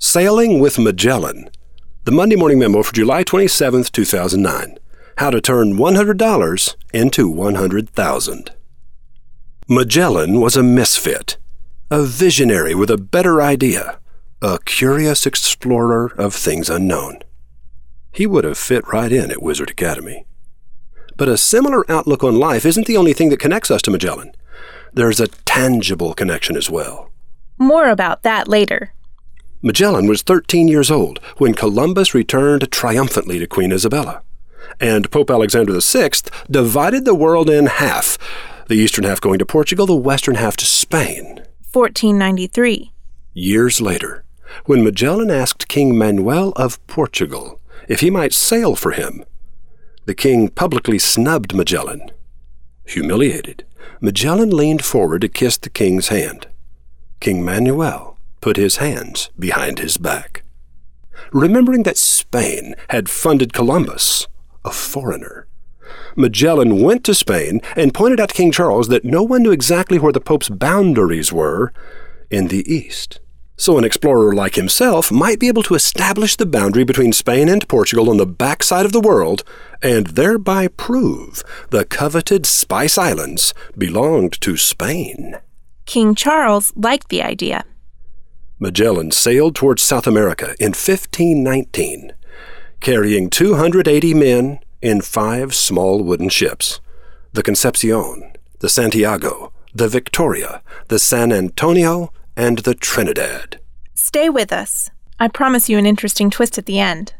Sailing with Magellan, the Monday Morning Memo for July 27, 2009. How to turn $100 into $100,000. Magellan was a misfit, a visionary with a better idea, a curious explorer of things unknown. He would have fit right in at Wizard Academy. But a similar outlook on life isn't the only thing that connects us to Magellan. There's a tangible connection as well. More about that later. Magellan was 13 years old when Columbus returned triumphantly to Queen Isabella, and Pope Alexander VI divided the world in half, the eastern half going to Portugal, the western half to Spain. 1493. Years later, when Magellan asked King Manuel of Portugal if he might sail for him, the king publicly snubbed Magellan. Humiliated, Magellan leaned forward to kiss the king's hand. King Manuel put his hands behind his back. Remembering that Spain had funded Columbus, a foreigner, Magellan went to Spain and pointed out to King Charles that no one knew exactly where the Pope's boundaries were in the east. So an explorer like himself might be able to establish the boundary between Spain and Portugal on the backside of the world and thereby prove the coveted Spice Islands belonged to Spain. King Charles liked the idea. Magellan sailed towards South America in 1519, carrying 280 men in 5 small wooden ships, the Concepcion, the Santiago, the Victoria, the San Antonio, and the Trinidad. Stay with us. I promise you an interesting twist at the end.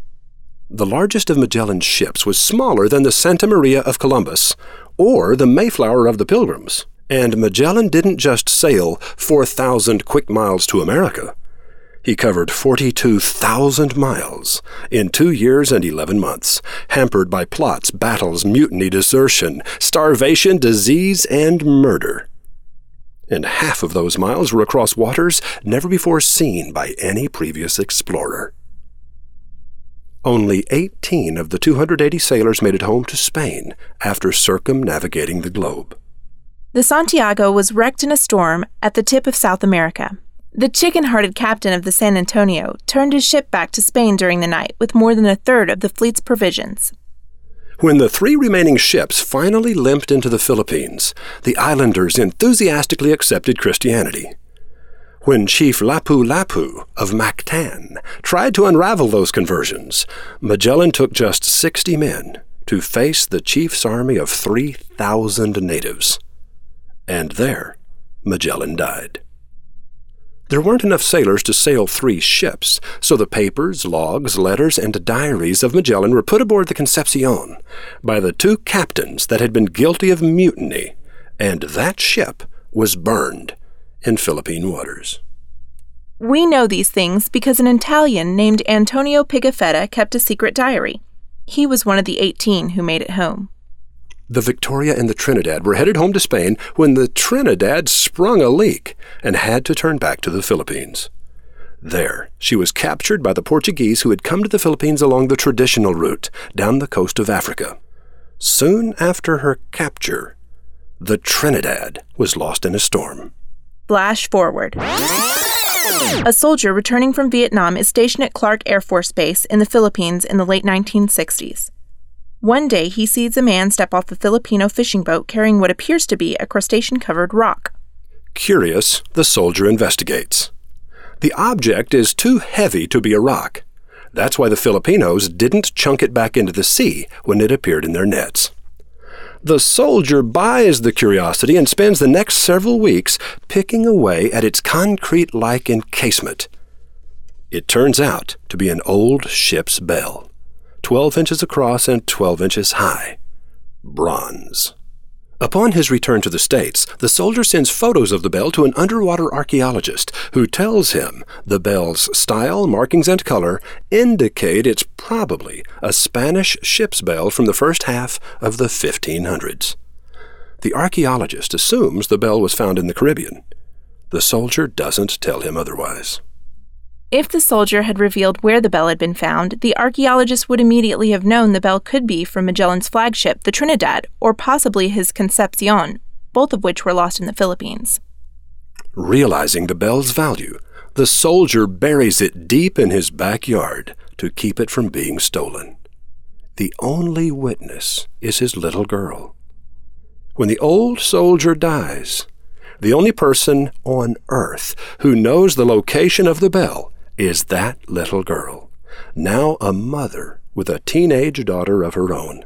The largest of Magellan's ships was smaller than the Santa Maria of Columbus or the Mayflower of the Pilgrims. And Magellan didn't just sail 4,000 quick miles to America. He covered 42,000 miles in 2 years and 11 months, hampered by plots, battles, mutiny, desertion, starvation, disease, and murder. And half of those miles were across waters never before seen by any previous explorer. Only 18 of the 280 sailors made it home to Spain after circumnavigating the globe. The Santiago was wrecked in a storm at the tip of South America. The chicken-hearted captain of the San Antonio turned his ship back to Spain during the night with more than a third of the fleet's provisions. When the 3 remaining ships finally limped into the Philippines, the islanders enthusiastically accepted Christianity. When Chief Lapu-Lapu of Mactan tried to unravel those conversions, Magellan took just 60 men to face the chief's army of 3,000 natives. And there, Magellan died. There weren't enough sailors to sail 3 ships, so the papers, logs, letters, and diaries of Magellan were put aboard the Concepcion by the 2 captains that had been guilty of mutiny, and that ship was burned in Philippine waters. We know these things because an Italian named Antonio Pigafetta kept a secret diary. He was one of the 18 who made it home. The Victoria and the Trinidad were headed home to Spain when the Trinidad sprung a leak and had to turn back to the Philippines. There, she was captured by the Portuguese who had come to the Philippines along the traditional route down the coast of Africa. Soon after her capture, the Trinidad was lost in a storm. Flash forward. A soldier returning from Vietnam is stationed at Clark Air Force Base in the Philippines in the late 1960s. One day, he sees a man step off a Filipino fishing boat carrying what appears to be a crustacean-covered rock. Curious, the soldier investigates. The object is too heavy to be a rock. That's why the Filipinos didn't chunk it back into the sea when it appeared in their nets. The soldier buys the curiosity and spends the next several weeks picking away at its concrete-like encasement. It turns out to be an old ship's bell. 12 inches across and 12 inches high. Bronze. Upon his return to the States, the soldier sends photos of the bell to an underwater archaeologist who tells him the bell's style, markings, and color indicate it's probably a Spanish ship's bell from the first half of the 1500s. The archaeologist assumes the bell was found in the Caribbean. The soldier doesn't tell him otherwise. If the soldier had revealed where the bell had been found, the archaeologist would immediately have known the bell could be from Magellan's flagship, the Trinidad, or possibly his Concepcion, both of which were lost in the Philippines. Realizing the bell's value, the soldier buries it deep in his backyard to keep it from being stolen. The only witness is his little girl. When the old soldier dies, the only person on earth who knows the location of the bell is that little girl, now a mother with a teenage daughter of her own.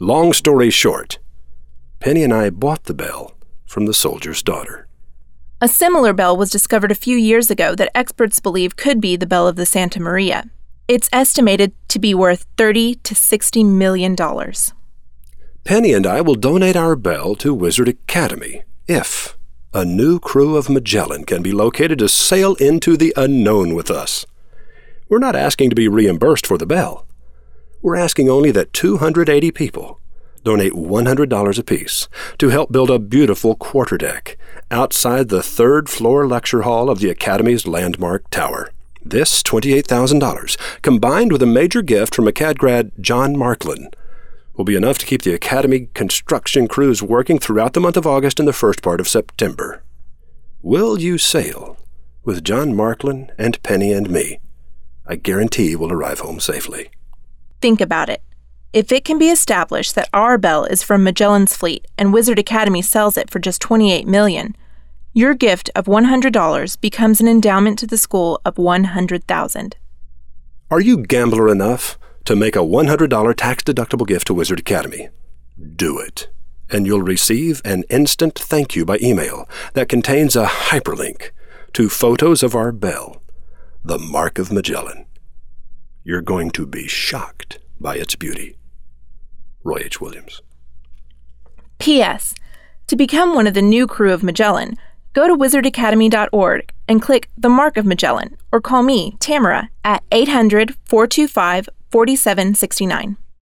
Long story short, Penny and I bought the bell from the soldier's daughter. A similar bell was discovered a few years ago that experts believe could be the bell of the Santa Maria. It's estimated to be worth $30 to $60 million. Penny and I will donate our bell to Wizard Academy if a new crew of Magellan can be located to sail into the unknown with us. We're not asking to be reimbursed for the bell. We're asking only that 280 people donate $100 apiece to help build a beautiful quarterdeck outside the third-floor lecture hall of the Academy's landmark tower. This $28,000, combined with a major gift from ACAD grad John Marklin, will be enough to keep the Academy construction crews working throughout the month of August and the first part of September. Will you sail with John Marklin and Penny and me? I guarantee we'll arrive home safely. Think about it. If it can be established that our bell is from Magellan's fleet and Wizard Academy sells it for just $28 million, your gift of $100 becomes an endowment to the school of $100,000. Are you gambler enough to make a $100 tax-deductible gift to Wizard Academy? Do it, and you'll receive an instant thank you by email that contains a hyperlink to photos of our bell, the Mark of Magellan. You're going to be shocked by its beauty. Roy H. Williams. P.S. To become one of the new crew of Magellan, go to wizardacademy.org and click the Mark of Magellan, or call me, Tamara, at 800-425-4769.